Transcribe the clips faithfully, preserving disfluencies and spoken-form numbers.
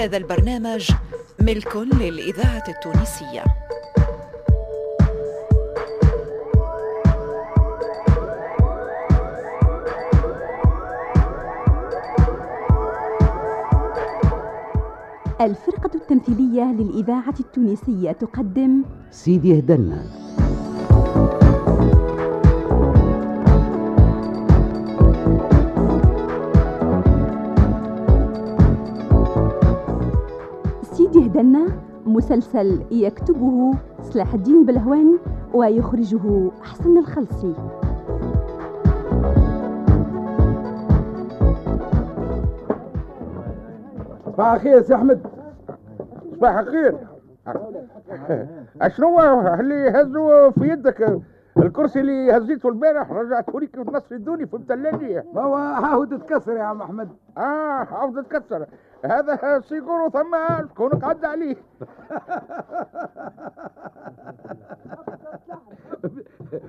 هذا البرنامج ملك للإذاعة التونسية. الفرقة التمثيلية للإذاعة التونسية تقدم سيدي هدنة. سيدي هدنة مسلسل يكتبه صلاح الدين البلهوان ويخرجه حسن الخلصي. صباح الخير سي أحمد. صباح الخير. أشنو اللي هزوا في يدك؟ الكرسي اللي هزيته البارح رجعته ليك ونصري الدوني في التلاجة. ما هو عاود تكسر يا عم أحمد. آه عاود تكسر. هذا سيجور ثم شكون قعد عليه.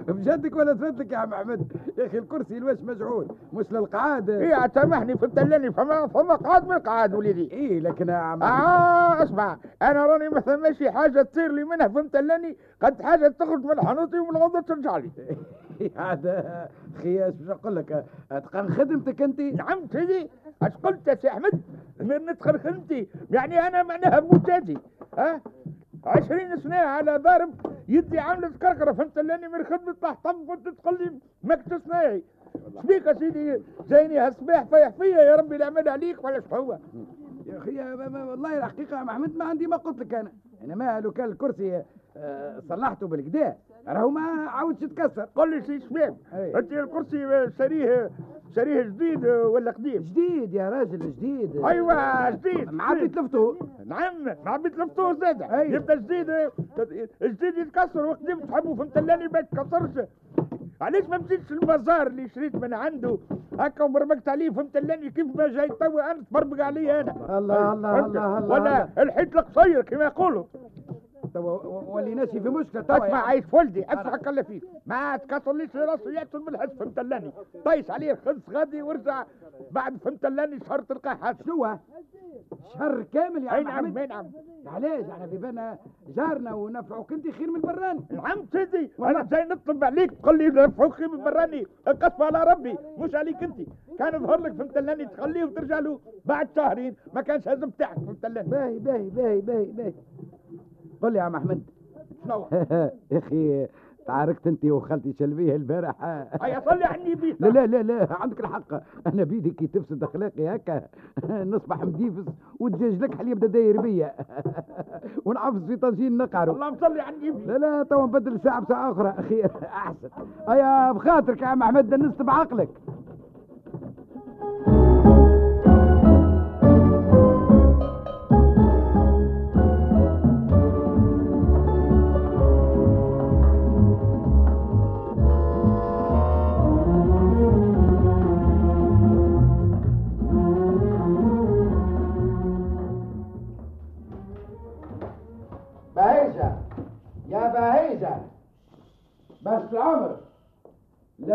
بجدك ولا تفدلك يا عم أحمد؟ يا أخي الكرسي الواش مجعول مش للقعادة. إيه سامحني فهمت لاني فما فما قعاد من القعاد وليدي. إيه لكن يا عم أحمد آه اسمع أنا راني ما ثماش حاجة تصير لي منها فهمت لاني قد حاجة تخرج من حانوتي ومن غدوة ترجع لي. هذا خياس باش نقول لك أتقن خدمتك أنت. نعم سيدي أش قلت يا سي أحمد؟ من نتقن خدمتي يعني أنا معناها بوتادي ها؟ عشرين سنة على ضارب يدي عملت كركرة فهمت لاني من خدمة تحت طب كنت تدخل لي مكتب صناعي. شبيك يا سيدي زيني هالصباح فيح فيا يا ربي العمل عليك ولا شهوة. يا أخي والله الحقيقة يا محمد ما عندي ما قلت لك أنا. أنا ما لو كان الكرسي صلحته بالكدا راهو ما عاودش يتكسر. قول لي سي شباب أنت الكرسي شاريه شاريه جديد ولا قديم؟ جديد يا راجل جديد. أيوة جديد. معبي تلفتو. نعم معبي تلفتو زاد. يبقى جديد جديد يتكسر وقديم تحبوا فهمت لاني ما يتكسرش. علاش ما مشيتش للبازار اللي شريت من عنده هكا وبربقت عليه فهمت لاني كيف ما جاي توا أنا تبربق عليه أنا. الله الله الله الله. ولا الحيط القصير كما يقولوا. وليناش في مشكلة توا. اسمع عايش فولدي أضحك الله فيك ما تكسرليش راسي ياكل من الحس فهمت لاني طيش عليه الخبز غادي وارجع بعد فهمت لاني شهر تلقاه حاسس. شنو شهر كامل يا عم أحمد؟ أي نعم. علاش احنا في بالنا جارنا ونفعوك انت خير من براني. نعم سيدي انا جاي نطلب عليك تقول لي نفعوك خير من براني القصف على ربي مش عليك انت. كان ظهر لك فهمت لاني تخليه وترجع له بعد شهرين ما كانش هذا بتاعك فهمت لاني. باهي باهي باهي باهي باهي. قول لي يا عم احمد شنو؟ يا اخي تعاركت انت وخالتي شلبيه البارح. اي صلي على النبي. لا لا لا لا عندك الحق انا بيدي كي تفسد اخلاقي هكا نصبح مديفس والدجاج لك حلي يبدا داير بيا ونعفس في طاجين نقعرو. اللهم صلي على النبي. لا لا توا نبدل ساعه بساعه اخرى اخي احسن. ايا بخاطرك يا عم احمد دنست بعقلك.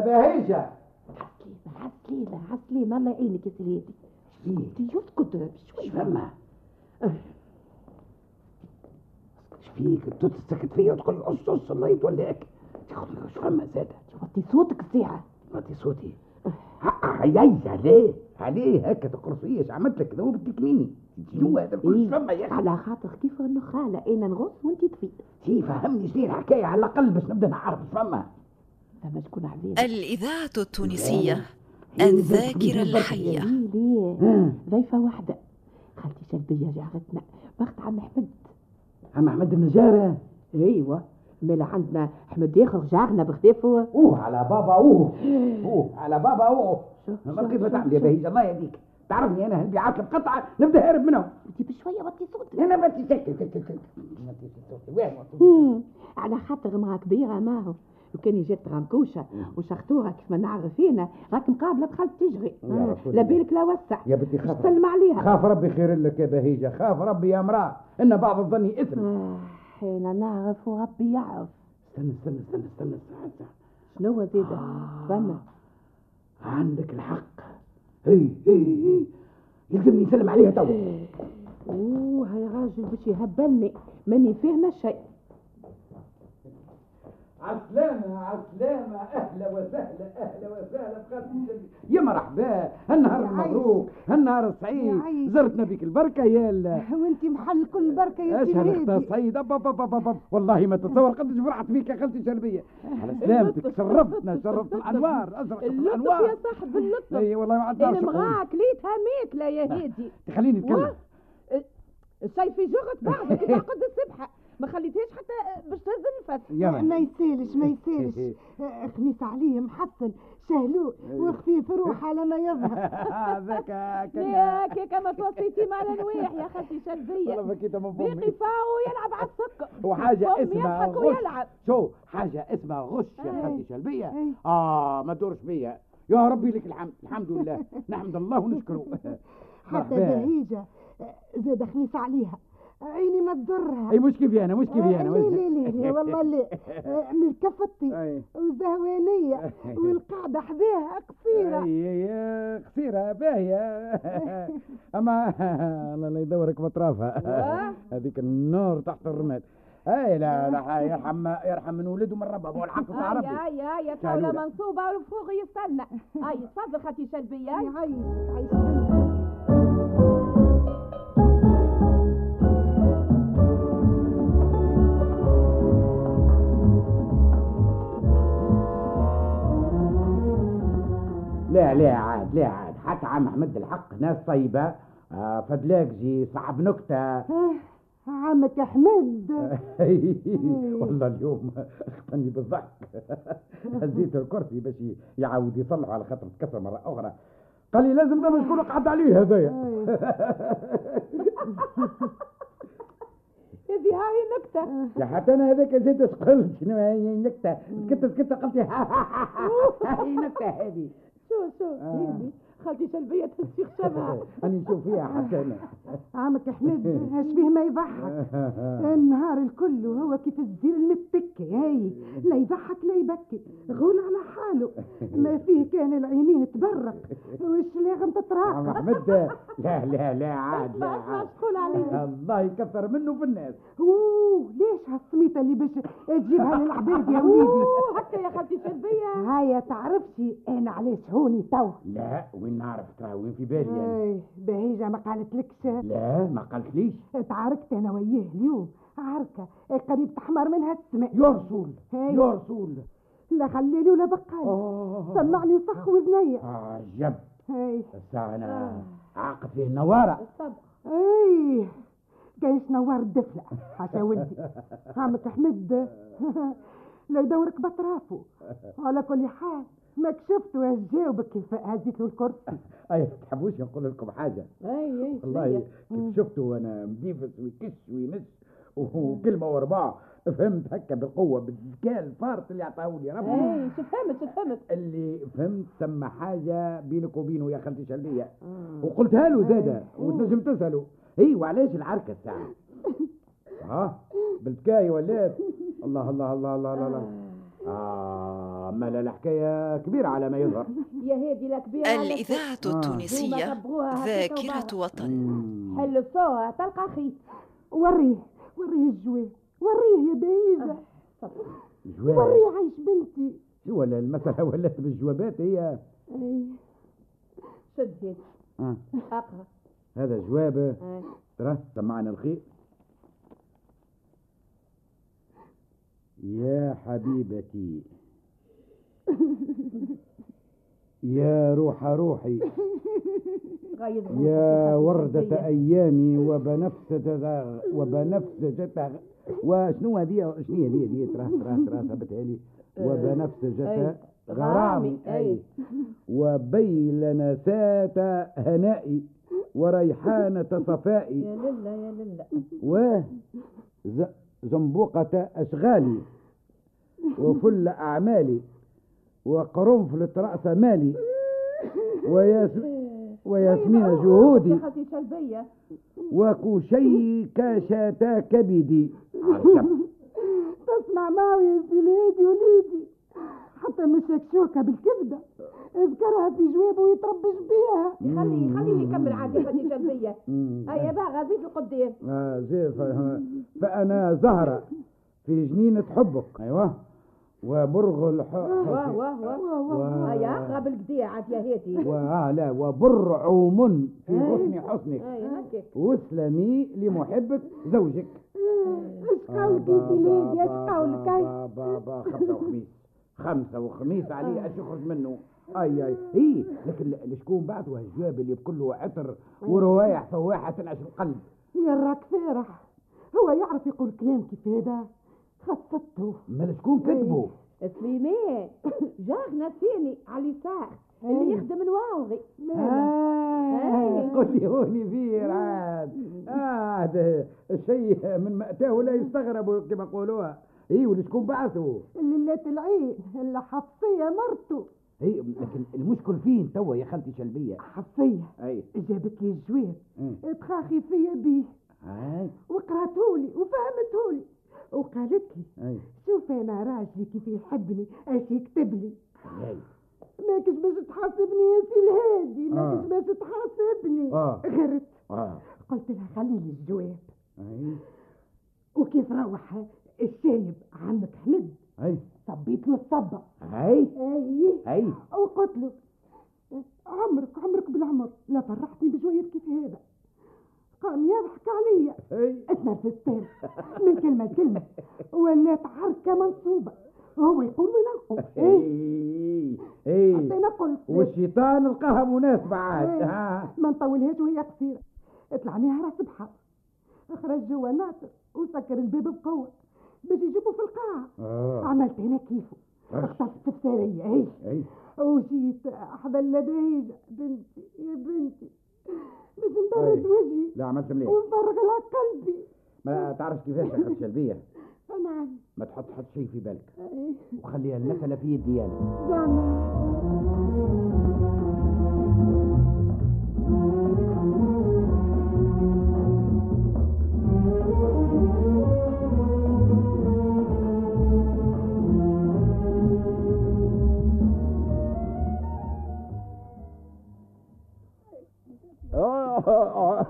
بهيجة عسليمة عسليمة عسليمة الله يعينك يا سيدي. شفيه؟ يسكت شوية. فما؟ شفيك؟ تسكت فيا وتقول قص قص الله يتولاك. تاخذ فما زادة؟ وطي صوتك الساعة. وطي صوتي؟ هيا ليه؟ عليه هكا تقرصية اش عملت لك ذوب التكنيني؟ شنو هذا الكل؟ فما يا أخي؟ على خاطر كيف النخالة أنا نغص وأنت تفيق. شي فهمني شنو الحكاية على الأقل باش نبدا نعرف فما. الإذاعة التونسية الذاكرة الحية. ضيفة واحدة خالتي شلبية جارتنا بخت عم أحمد. عم أحمد النجارة؟ أيوة مالا عندنا أحمد ياخر جارنا بخدافه. أوه على بابا أوه أوه على بابا أوه. ما كيف تعمل يا بهيج الله يهديك تعرفني أنا هلبي عاطلة بقطعة نبدأ هارب منهم. أنت بشوية وطي صوتك. أنا ما تسكت تسكت تسكت على خاطر امرأة كبيرة ماهو وكان جات غمكوشه وشختوره كيف ما نعرف هنا راك مقابله بخالت تجري. لا بالك لا وسع يا بنتي خاف سلم عليها. خاف ربي خير لك يا بهيجه خاف ربي يا امراه ان بعض الظن اثم. آه حين نعرف وربي يعرف. استنى استنى استنى استنى ساعه شنو زيده فما؟ آه عندك الحق. اي اي اي يلزمني نسلم عليها تو. الراجل باش يهبلني، ماني فاهمه شيء. عسلامة عسلامة، أهلا وسهلا أهلا وسهلا بخاطر يا مرحبا، هالنهار مبروك، هالنهار سعيد، زرتنا بك البركة يالا. وأنت محل كل بركة يا سيدي. أشهد أخت سعيد، والله ما تتصور قداش فرحت فيك يا خالتي شربية. على سلامتك، شرفتنا، شرفت الأنوار، أزرق الأنوار. اللطف يا صاحب اللطف. إي والله ما عندناش. أنا مغاك ليتها ماكلة يا هادي. خليني نتكلم. الشاي في جغت بعضك كيما قد السبحة. ما خليتهاش حتى باش تهز النفس. ما يسالش ما يسالش، قميص عليه محصل شهلوق وخفيف روح على ما يظهر. هذاك هكاك هكاك ما توصيتي مع الانواح يا خالتي شربيه. والله بكيت من فمي. باقي فاو يلعب على السكر. وحاجه اسمها غش. شو حاجه اسمها غش يا خالتي شربيه. اه ما تدورش بيا. يا ربي لك الحمد، الحمد لله، نحمد الله ونشكره. حتى بهيجه زاد قميص عليها. عيني ما تضرها. اي مش كيفي انا مش كيفي انا. لا لا لا والله لا، من كفتي وزهوانيه والقعده حذاها قصيره. اي قصيره باهيه، اما الله لا يدورك بطرافها هذيك النور تحت الرماد. اي لا لا يرحم يرحم من ولده من ربه، هو الحق تاع ربي. يا يا يا طاوله منصوبه والفوق يستنى. اي تفضل خالتي شلبيه. عايشك لا لا عاد لا عاد، حتى عم احمد الحق ناس طيبه. آه فدلاكجي صعب نكته. عمك احمد والله اليوم اختني بالضحك. هزيت الكرسي باش يعاود يصلحه على خاطر تكسر مره اخرى. قال لي لازم دابا شكون قعد عليه هذايا. هذه هاي نكته يا حتى انا هذاك زيت ثقلت. شنو هاي نكته؟ سكت سكت قلت هاي نكته هذه. شو شو هذي خالتي سلبية تحسي خشبها. أنا نشوف فيها حسنة. عمك أحمد أشبيه ما يضحك النهار الكل وهو كيف الزير المتكي. هاي لا يضحك لا يبكي، غول على حاله، ما فيه كان العينين تبرق والشلاغم تتراقع. عم أحمد لا لا لا عاد لا عاد الله يكثر منه في الناس. أوه ليش هالصميتة اللي باش تجيبها للعباد يا وليدي؟ أوه هكا يا خالتي سلبية. هاي تعرفشي أنا علاش هوني توا؟ لا وين نعرف ترى وين في بالي يعني. بهيجة ما قالتلكش؟ لا ما قالتليش. تعاركت أنا وياه اليوم عركة قريب تحمر منها السماء. يا رسول يا رسول، لا خليلي ولا بقالي، سمعني وصخ وذنيا. عجب الساعة أنا عاقد فيه النوارة. اي جايش نوار الدفلة حتى ولدي. عمك أحمد لا يدورك بطرافه. على كل حال ما كشفت وجاوبك كيف هزيت له الكرسي. اي تحبوش نقول لكم حاجه؟ اي اي والله كيف شفته وانا مديفس ويكش وينس وكلمه واربعه فهمت هكا بالقوه بالذكاء الفارط اللي عطاه لي ربي. اي فهمت فهمت اللي فهمت ثم حاجه بينك وبينه يا خالتي شلبيه وقلتها له زاده وتنجم تساله. اي وعلاش العركه الساعه؟ ها بالبكاي ولات. الله الله الله الله الله, الله. آه ما لا الحكاية كبيرة على ما يظهر. يا هادي لا كبيرة. الإذاعة التونسية ذاكرة وطن. حلو الصوت تلقى خيط. وريه وريه الجواب، وريه يا بهيجة. وريه عايش بنتي. شو ولا المسألة ولات بالجوابات هي. شد هيك. أقرأ. هذا جواب ترى سمعنا الخيط. يا حبيبتي يا روح روحي يا وردة أيامي وبنفسجة وبنفسجة وشنو هذه شنو هذه هذه تراه تراه تراه ثبتها لي وبنفسجة غرامي أي وبين نسات هنائي وريحانة صفائي يا لله يا لله و زنبوقة أشغالي وفل أعمالي وقرنفلة رأس مالي وياسمين جهودي وكشيك شاتا كبدي. تسمع معي يا سيدي وليدي حتى مسكسوكة بالكبدة اذكرها في جوابه ويتربش بيها. خليه خليه يكمل عادي خليه جنبية. هيا بقى غزيت القدام. اه زي فأنا زهرة في جنينة حبك. ايوه وبرغ الحق. واه واه واه هيا غاب القديع عاد يا هاتي. واه لا وبرعوم في غصن حصنك. واسلمي لمحبك زوجك. اش قولك يا سيدي اش قولك؟ اي بابا خمسة وخميس خمسة وخميس عليه اش يخرج منه. اي اي اي لكن لشكون بعثوا هالجواب اللي بكله عطر وروايح فواحة تنعش القلب. يا راك فارح هو يعرف يقول كلام كيف هذا؟ خططته مال شكون كتبه؟ سليمان جارنا الثاني على اليسار اللي يخدم الواوغي. آه قل لي هوني بير عاد. آه ده الشيء من مأتاه لا يستغرب كما يقولوها. إيه ولشكون بعثه؟ اللي طلعيه اللي حفصية مرته. إيه لكن المشكل فين توا يا خالتي شلبية؟ حفصية أي جابت لي الجواب تخاخي فيا بيه وقراتهولي وفهمتهولي وقالت لي شوف انا راجلي كيف يحبني اش يكتب لي. ما كنت باش تحاسبني يا سي الهادي ما كنت باش تحاسبني. غرت قلت لها خليلي الجواب. وكيف روح الشايب عمك حمد صبيت له الصبه. اي اي وقلت له عمرك عمرك بالعمر لا فرحتني بجواب كيف هذا. قام يضحك عليا اتنرفزت من كلمه لكلمه ولات عركه منصوبه هو يقول وينقول. اي اي حتى انا قلت والشيطان لقاها مناسبه عاد ما نطولهاش وهي قصيره. طلعناها راس بحر خرج جوا ناطر وسكر الباب بقوه باش يجيبوا في القاعه. عملت هنا كيفه اختفت السفاريه. اي اي وجيت احدى اللبايج بنتي يا بنتي باش نبرد وجهي. لا عملت مليح ونفرغ لها قلبي. ما تعرفش كيفاش يا خالتي سلبية. نعم ما تحط حط شيء في بالك وخليها المثل في يدي انا.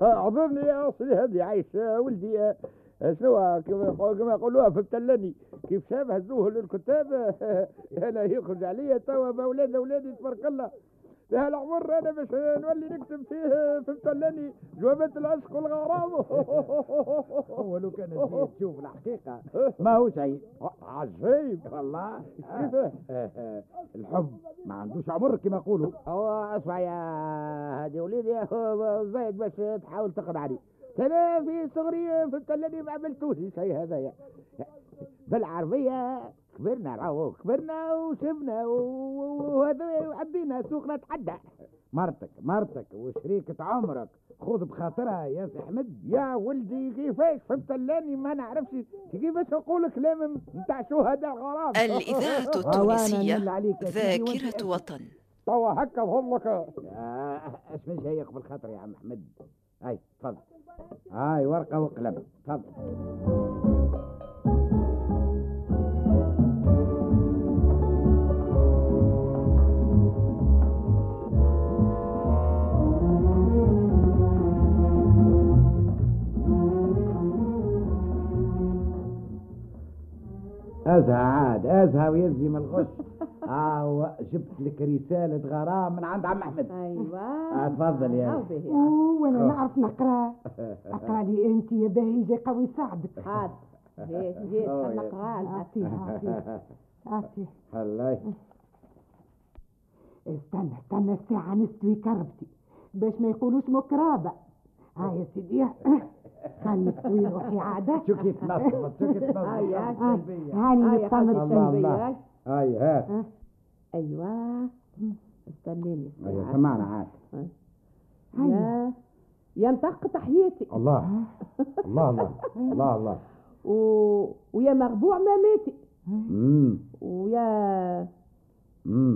عذرني يا اصلي هذه عايش ولدي شنو كما يقولوها فبتلني كيف شاف هزوه للكتاب انا يخرج عليا توا باولاد اولادي تبارك الله بهالعمر انا باش نولي نكتب فيه فبتلني جوابات العشق والغرام. هو لو كان تزيد تشوف الحقيقه ماهوش عيب. عجيب والله كيفاه الحب ما عندوش عمر كما يقولوا. هو اسمع يا هادي وليدي زايد باش تحاول تقنعني. انا في صغري في التلاني ما عملتوش شيء هذايا بالعربيه. كبرنا راهو كبرنا وشفنا وهذا وعدينا سوقنا تحدى. مرتك مرتك وشريكة عمرك خذ بخاطرها يا سي حمد. يا ولدي كيفاش فهمت اللاني ما نعرفش كيفاش نقول كلام نتاع شهداء الغرام. الإذاعة التونسية ذاكرة وطن. توا هكا ظلك اش من شيق بالخاطر يا عم حمد. هاي تفضل هاي ورقة وقلم تفضل. أزهى عاد أزهى ويزي من الغش. آه جبت لك رسالة غرام من عند عم أحمد. أيوة تفضل يا أخي. أوه وأنا نعرف نقرأ. أقرأ لي أنت يا بهيجة قوي ساعدك. حاضر هيك هيك نقرأ أعطيها أعطيها أعطيها. هلاي استنى استنى الساعة نستوي كربتي باش ما يقولوش مكرابة. ها يا سيدي خلي تسوي روحي عادة. شو كيف نصبت شو كيف نصبت هاي السلبية هاي السلبية هاي هات. أيوة استنيني أيوة سمعنا عاد. هاي ينطق تحياتي. الله الله الله الله الله ويا مغبوع مماتي ويا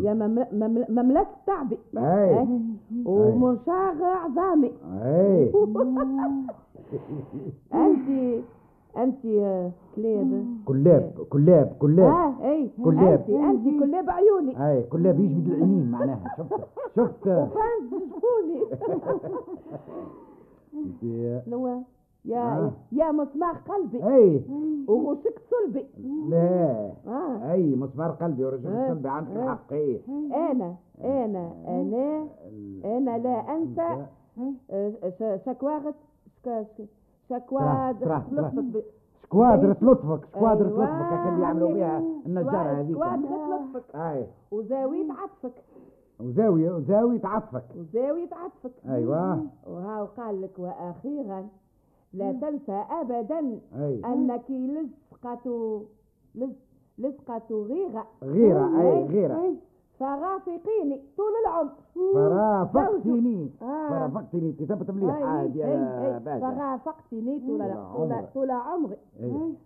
يا مملك تعبي ومنشاغ عظامي. أنت انت كلاب كلاب كلاب كلاب اه اي كلاب انت كلاب عيوني اي كلاب يجبد العينين معناها شفت شفت فانت شكوني نواه يا يا مسمار قلبي اي وغشك صلبي لا اي مسمار قلبي ورجل صلبي عندك الحق اي انا انا انا انا لا انسى شكواغت شكوادرة لطفك شكوادرة لطفك شكوادرة لطفك هكا اللي يعملوا بها النجارة هذيك شكوادرة لطفك اي وزاوية عطفك وزاوية وزاوية عطفك وزاوية عطفك ايوه وهاو قال لك واخيرا لا تنسى ابدا انك لزقة لزقة غيرة غيرة اي غيرة فرافقيني طول العمر فرافقتني فرافقتني كتبت مليح عادي يا باشا فرافقتني طول طول عمري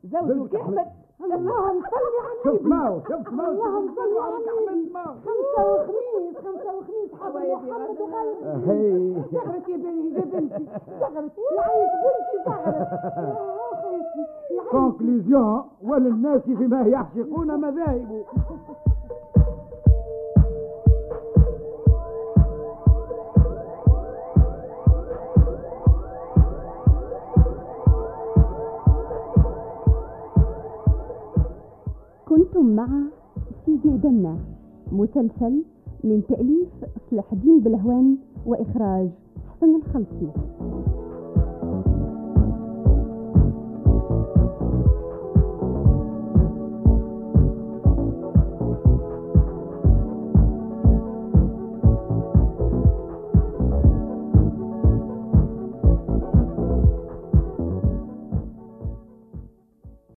زوجك احمد اللهم صل على النبي شوف ماو شوف ماو اللهم صل على النبي خمسه وخميس خمسه وخميس حبيبي محمد وغالي صغرت يا بنتي صغرت يعيط بنتي صغرت كونكليزيون وللناس فيما يعشقون مذاهب كنتم مع سيدي هدنة مسلسل من تأليف صلاح الدين البلهوان وإخراج حسن الخلصي.